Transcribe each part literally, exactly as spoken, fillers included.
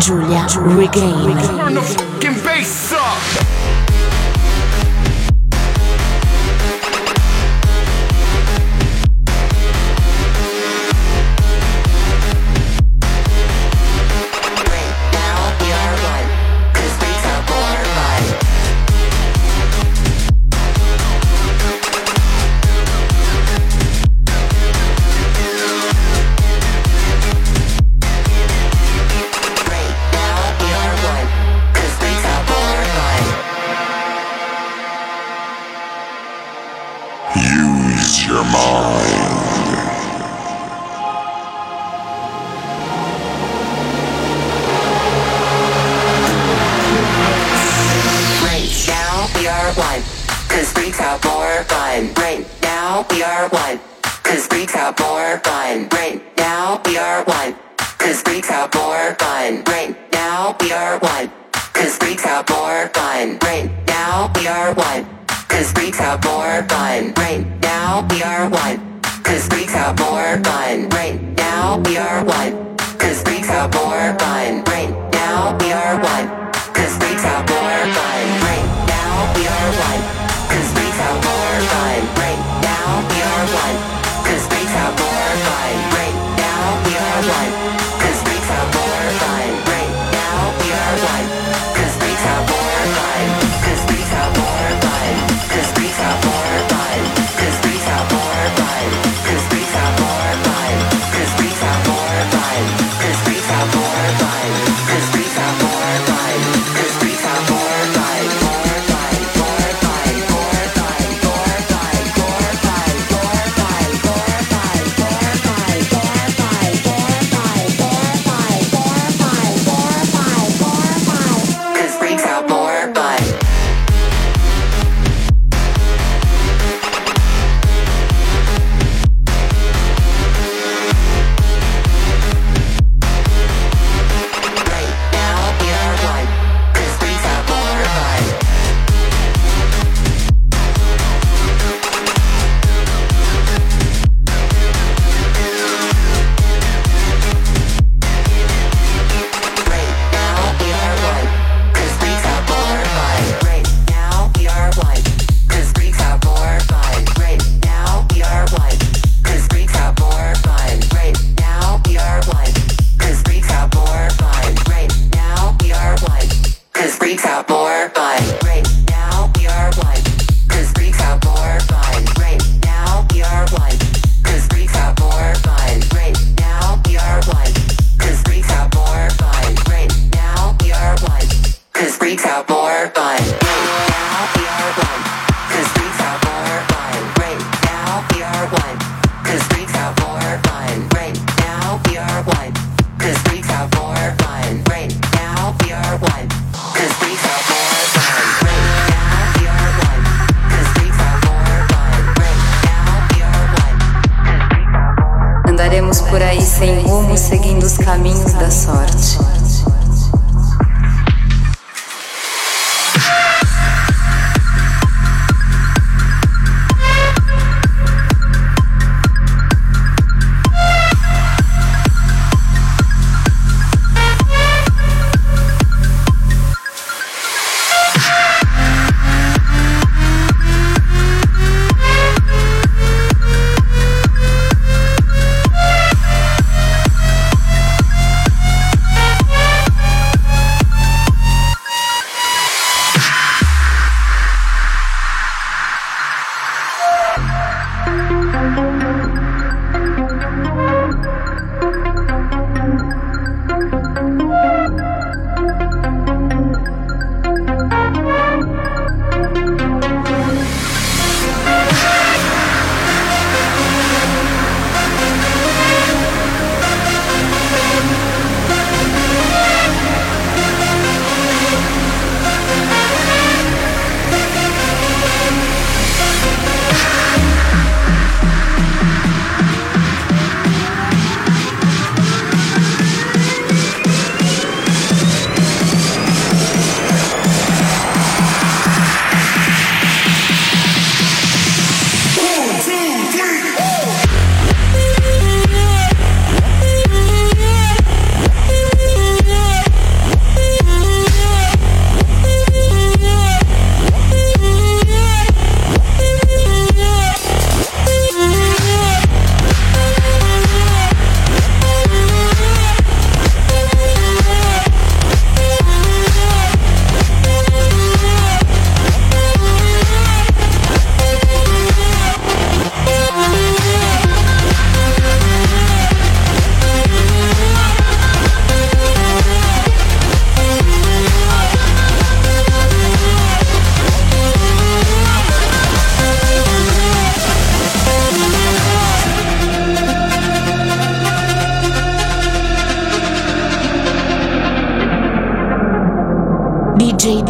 Giulia Regain. Turn the fucking bass up.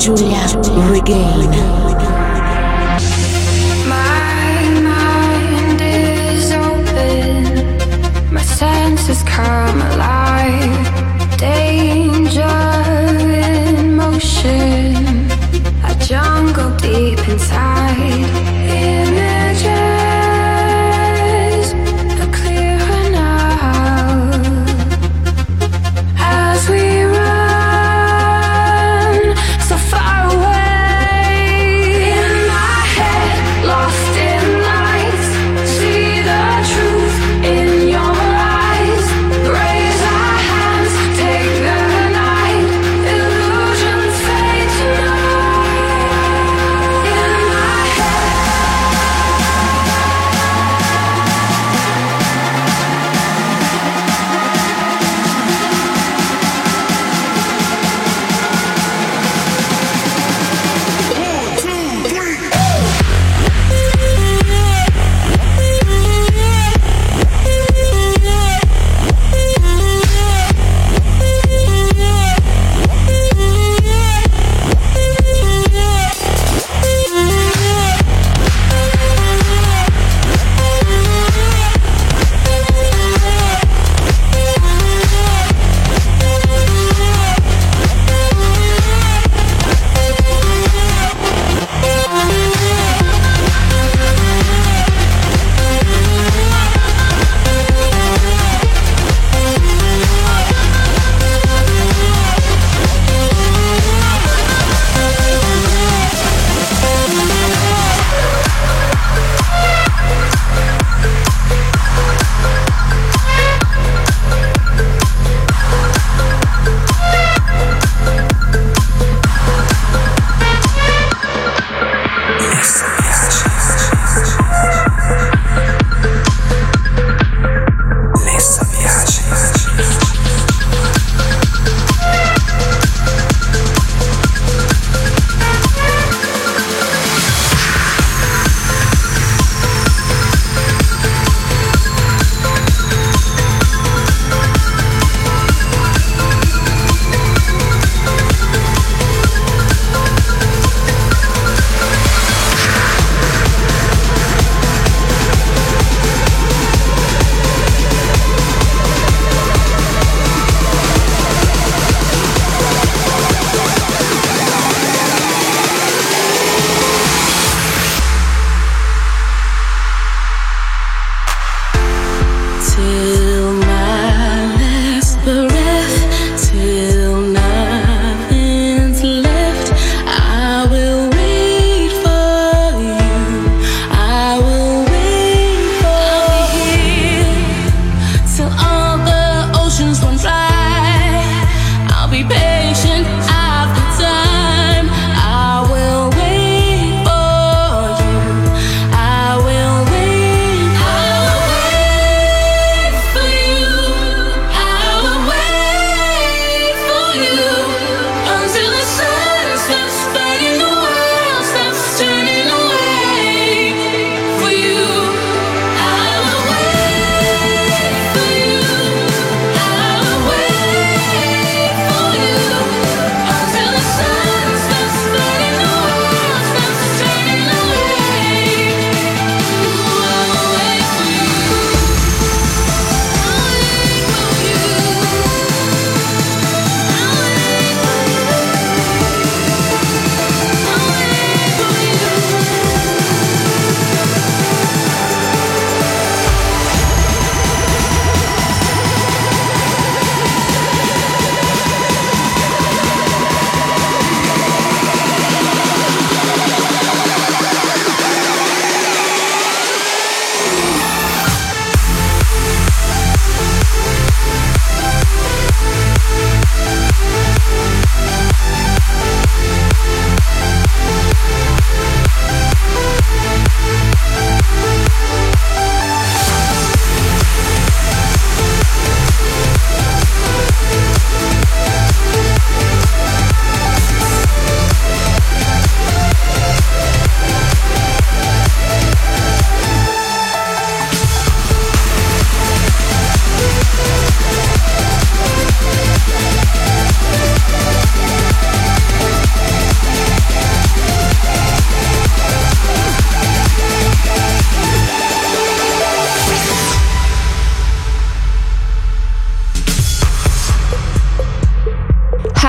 Giulia Regain. Senses come alive, danger in motion, a jungle deep inside, images are clearer now, as we run so far away, in my head, lost in lights, see the truth in your eyes. Raise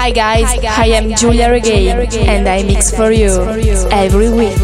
Hi guys, Hi guys. I am Giulia Regain and I mix for you every week.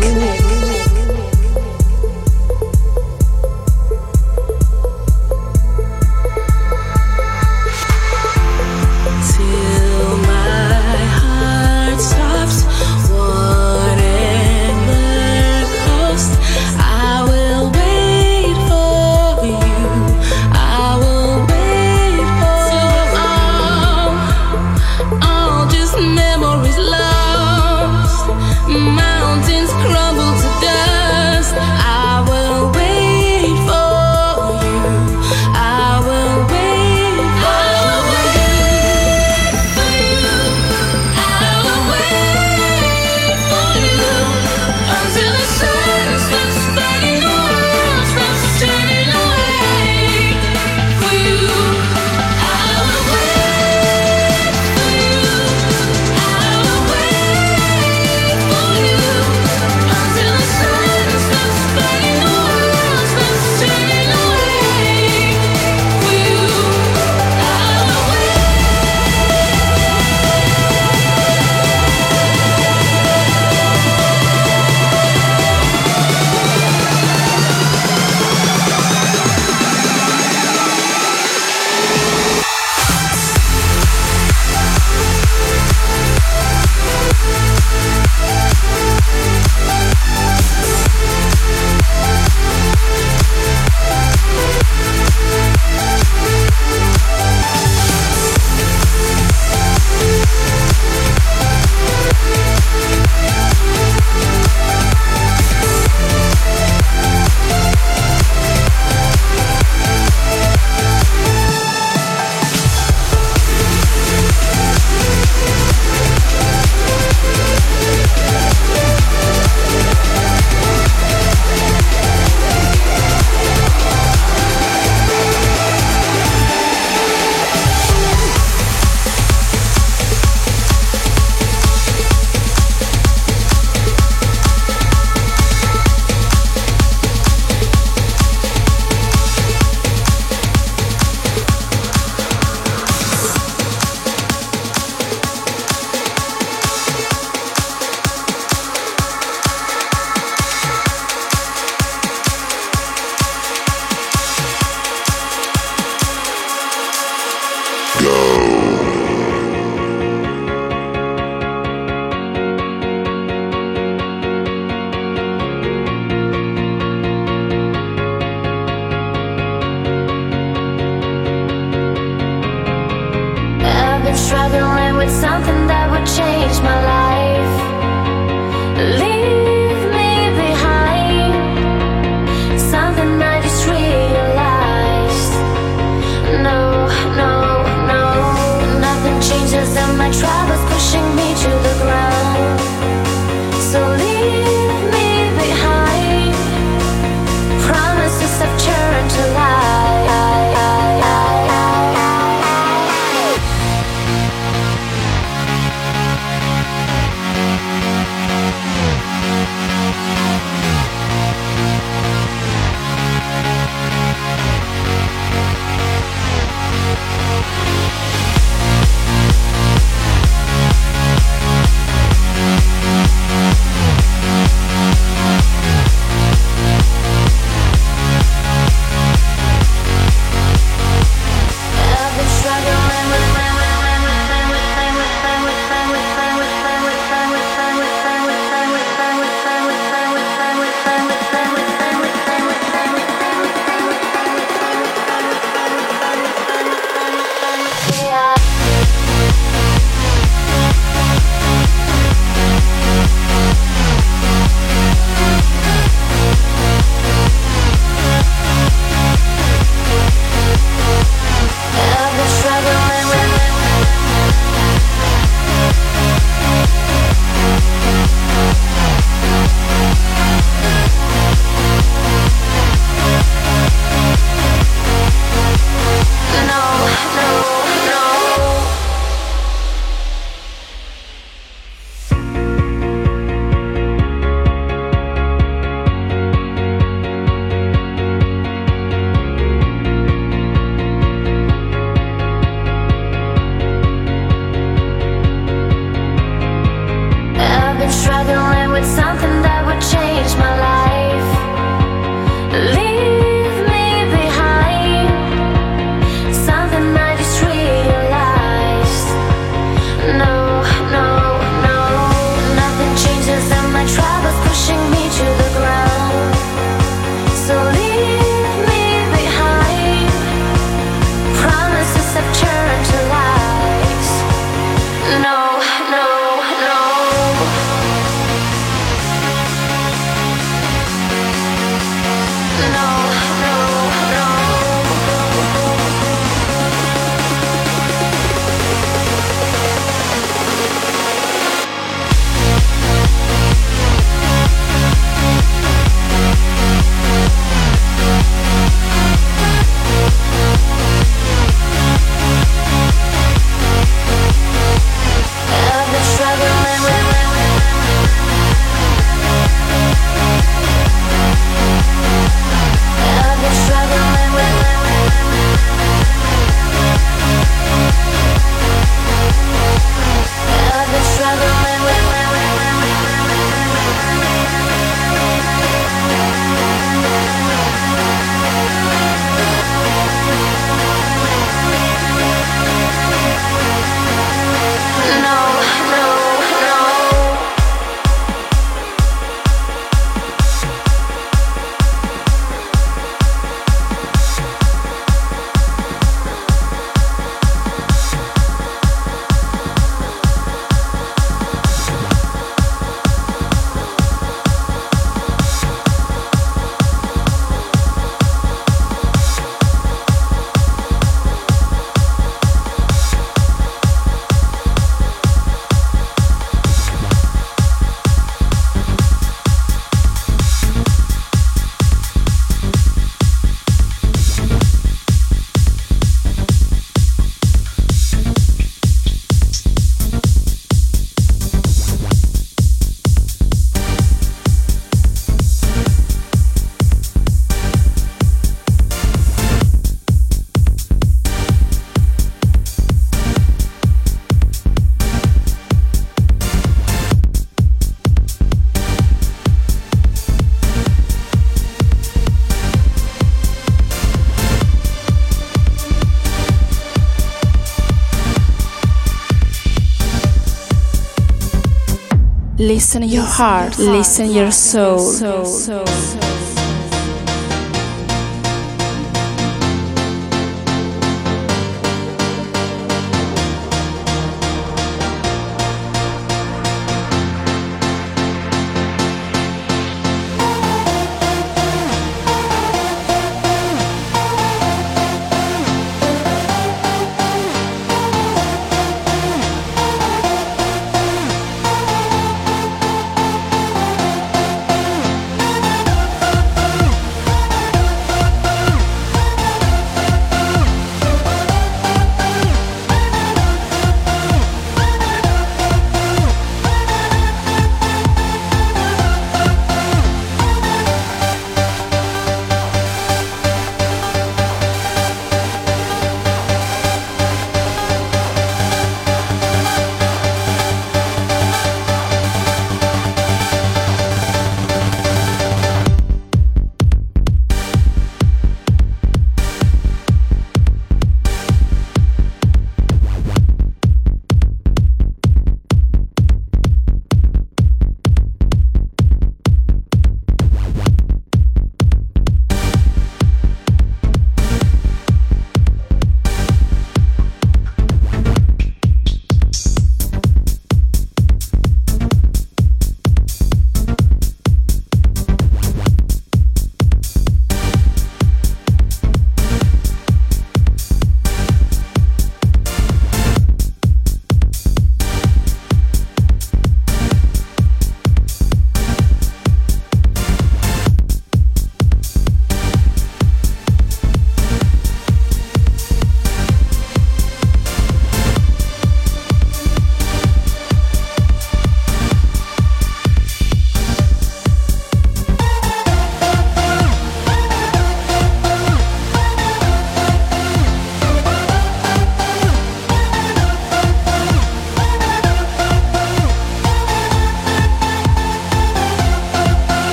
Listen your heart, listen your soul.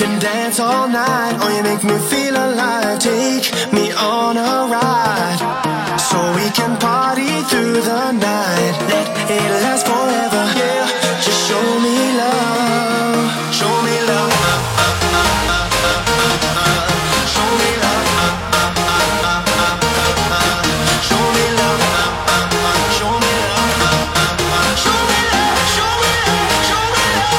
can dance all night. Oh, you make me feel alive. Take me on a ride, so we can party through the night. Let it last forever. Yeah, just show me love. Show me love. Show me love. Show me love. Show me love. Show me love. Show me love. Show me love. Show me love.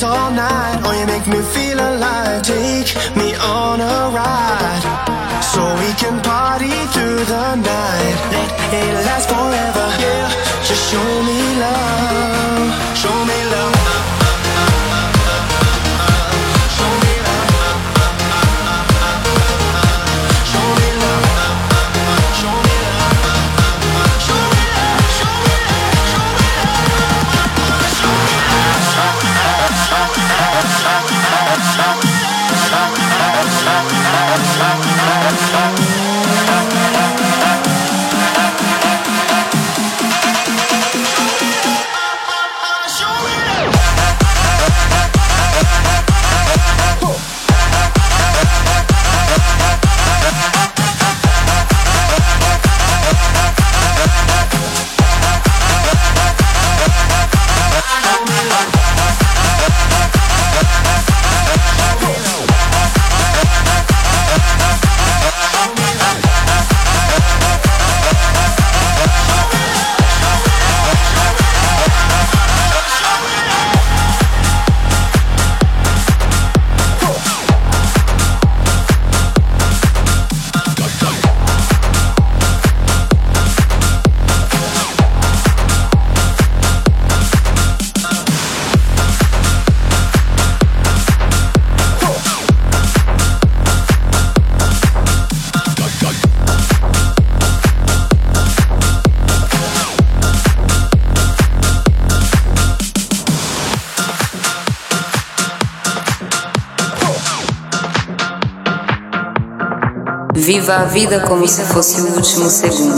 All night, oh, you make me feel alive. Take me on a ride, so we can party through the night. Let it last forever. Yeah, just show me love. Show me love. Show me love. Show me love. Show me love. Show me love. Show me love. Show me love. Show me love. Viva a vida como se fosse o último segundo.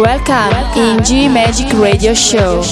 Welcome in G Magic Radio Show.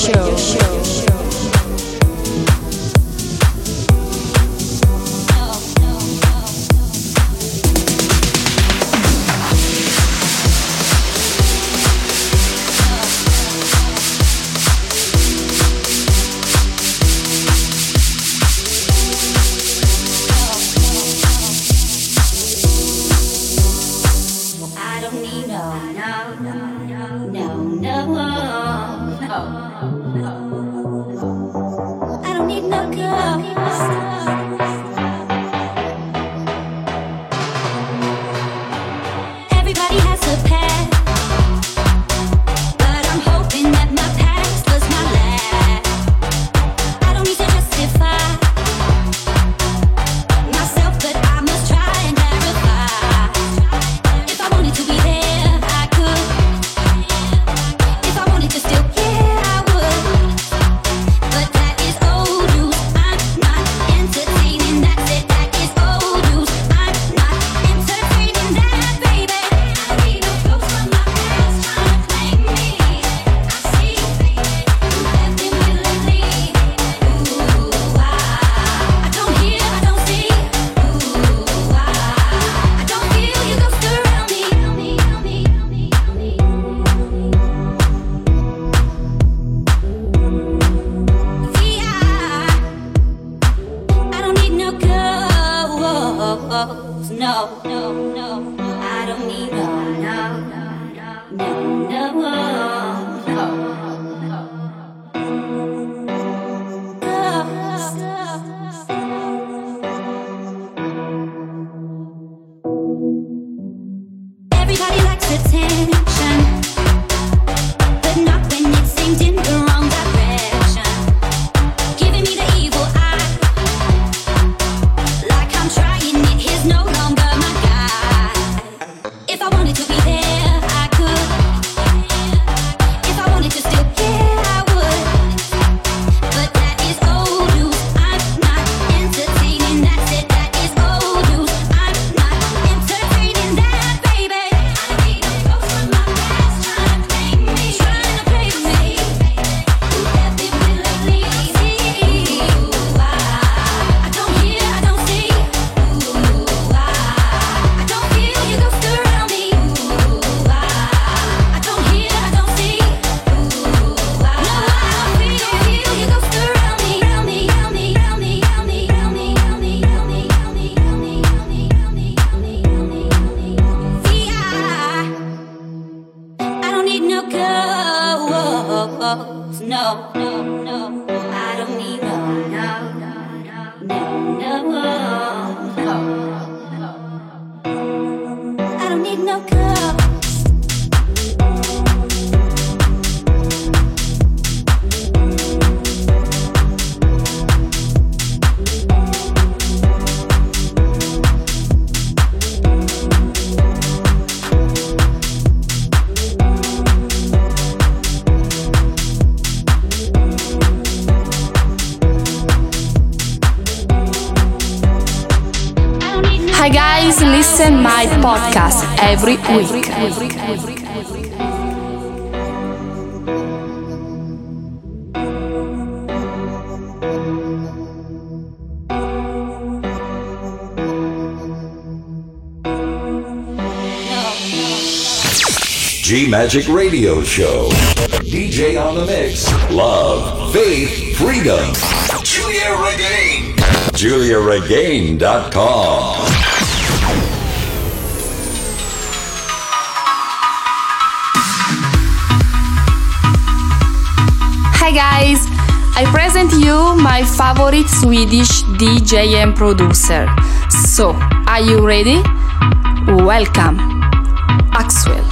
Listen my podcast every week. G Magic Radio Show. D J on the mix. Love, faith, freedom. Giulia Regain. Giulia Regain dot com. Guys, I present you my favorite Swedish D J and producer. So, are you ready? Welcome, Axwell.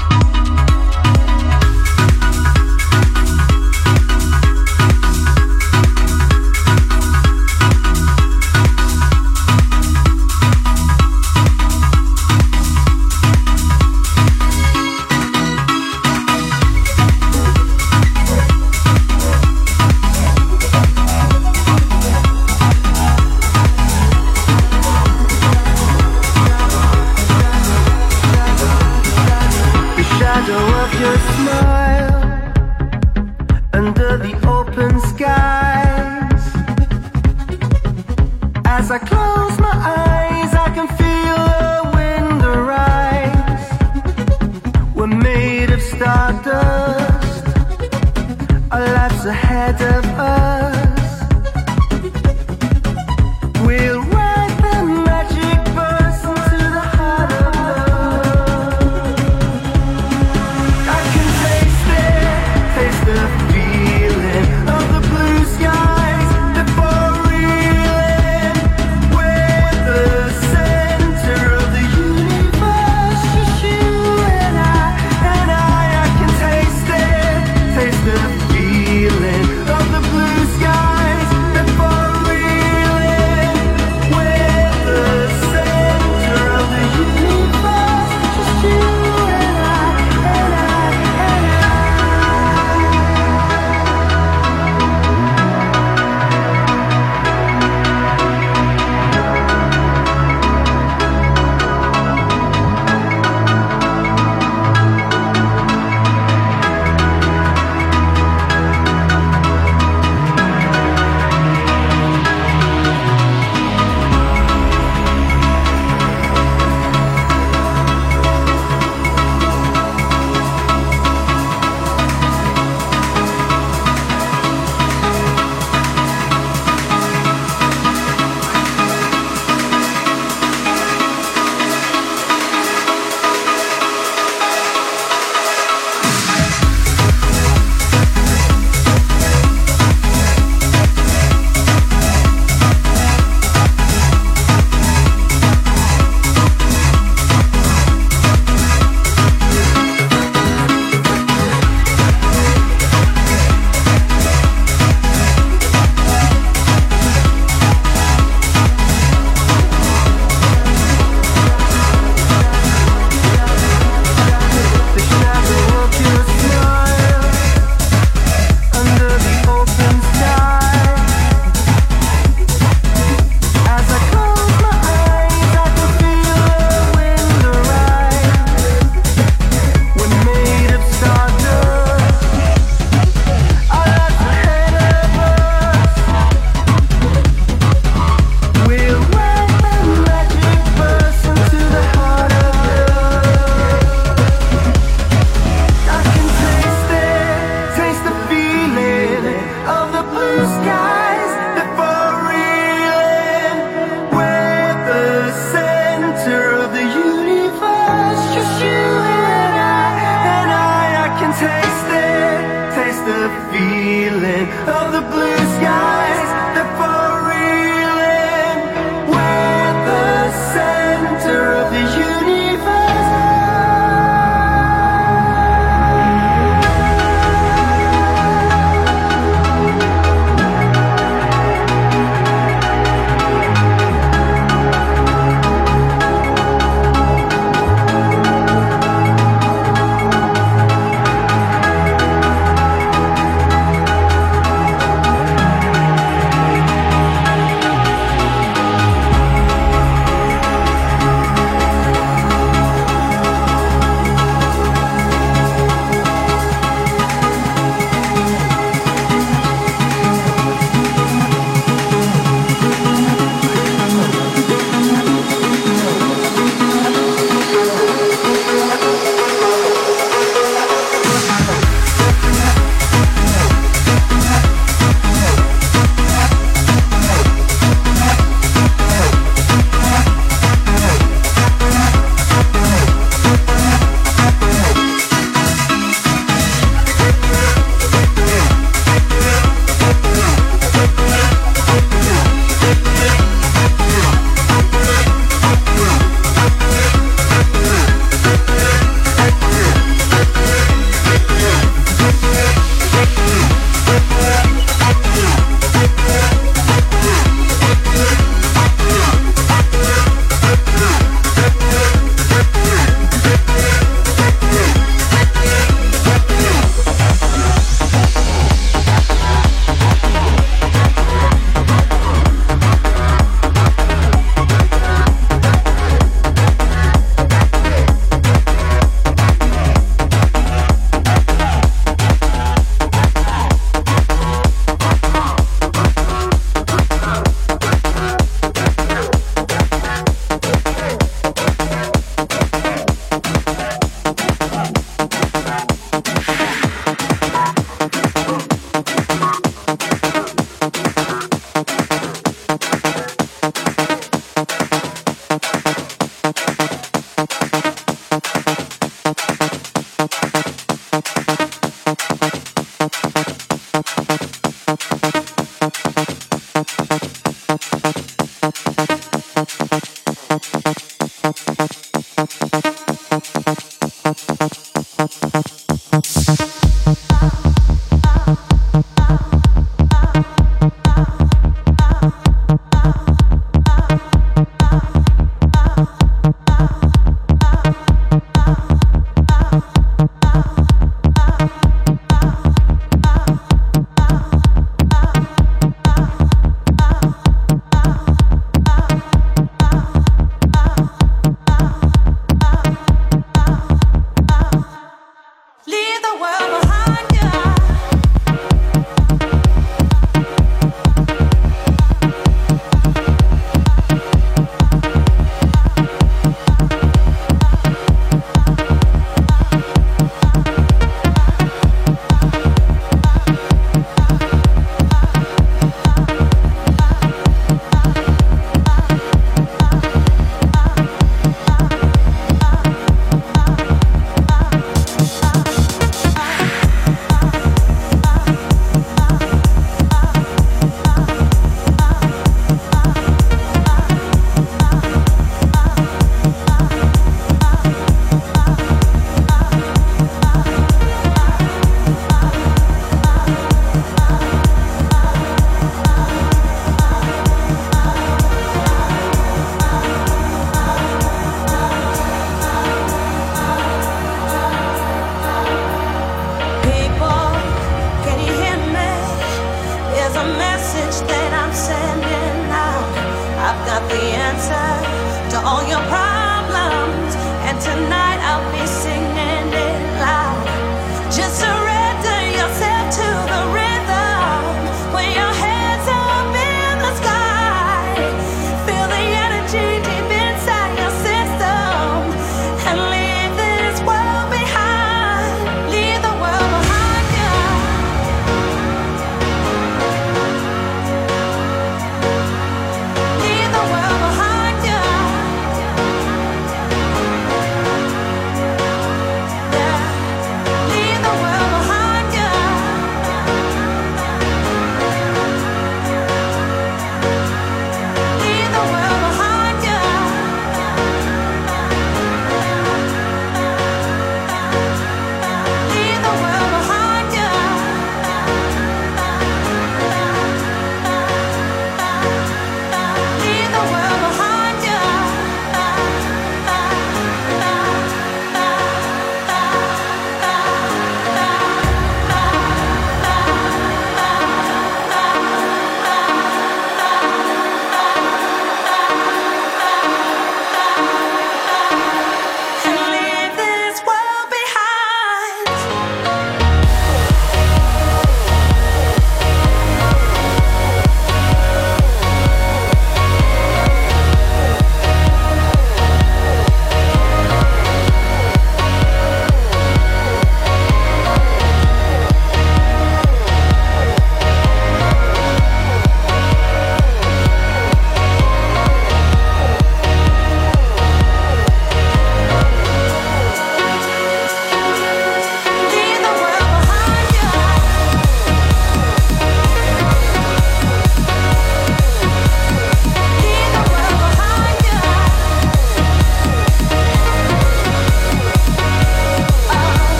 As I close my eyes, I can feel the wind arise. We're made of stardust. Our life's ahead of us. We'll ride the magic bus into the heart of love. I can taste it, taste the feeling of the blue sky. Of the blue sky.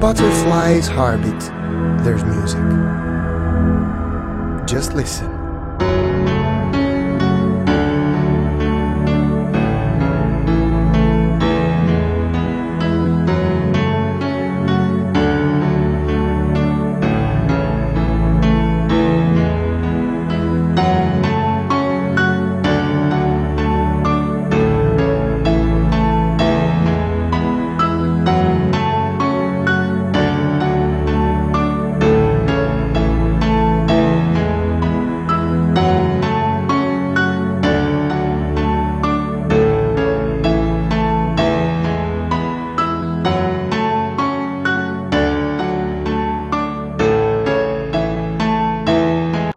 Butterfly's heartbeat, there's music. Just listen.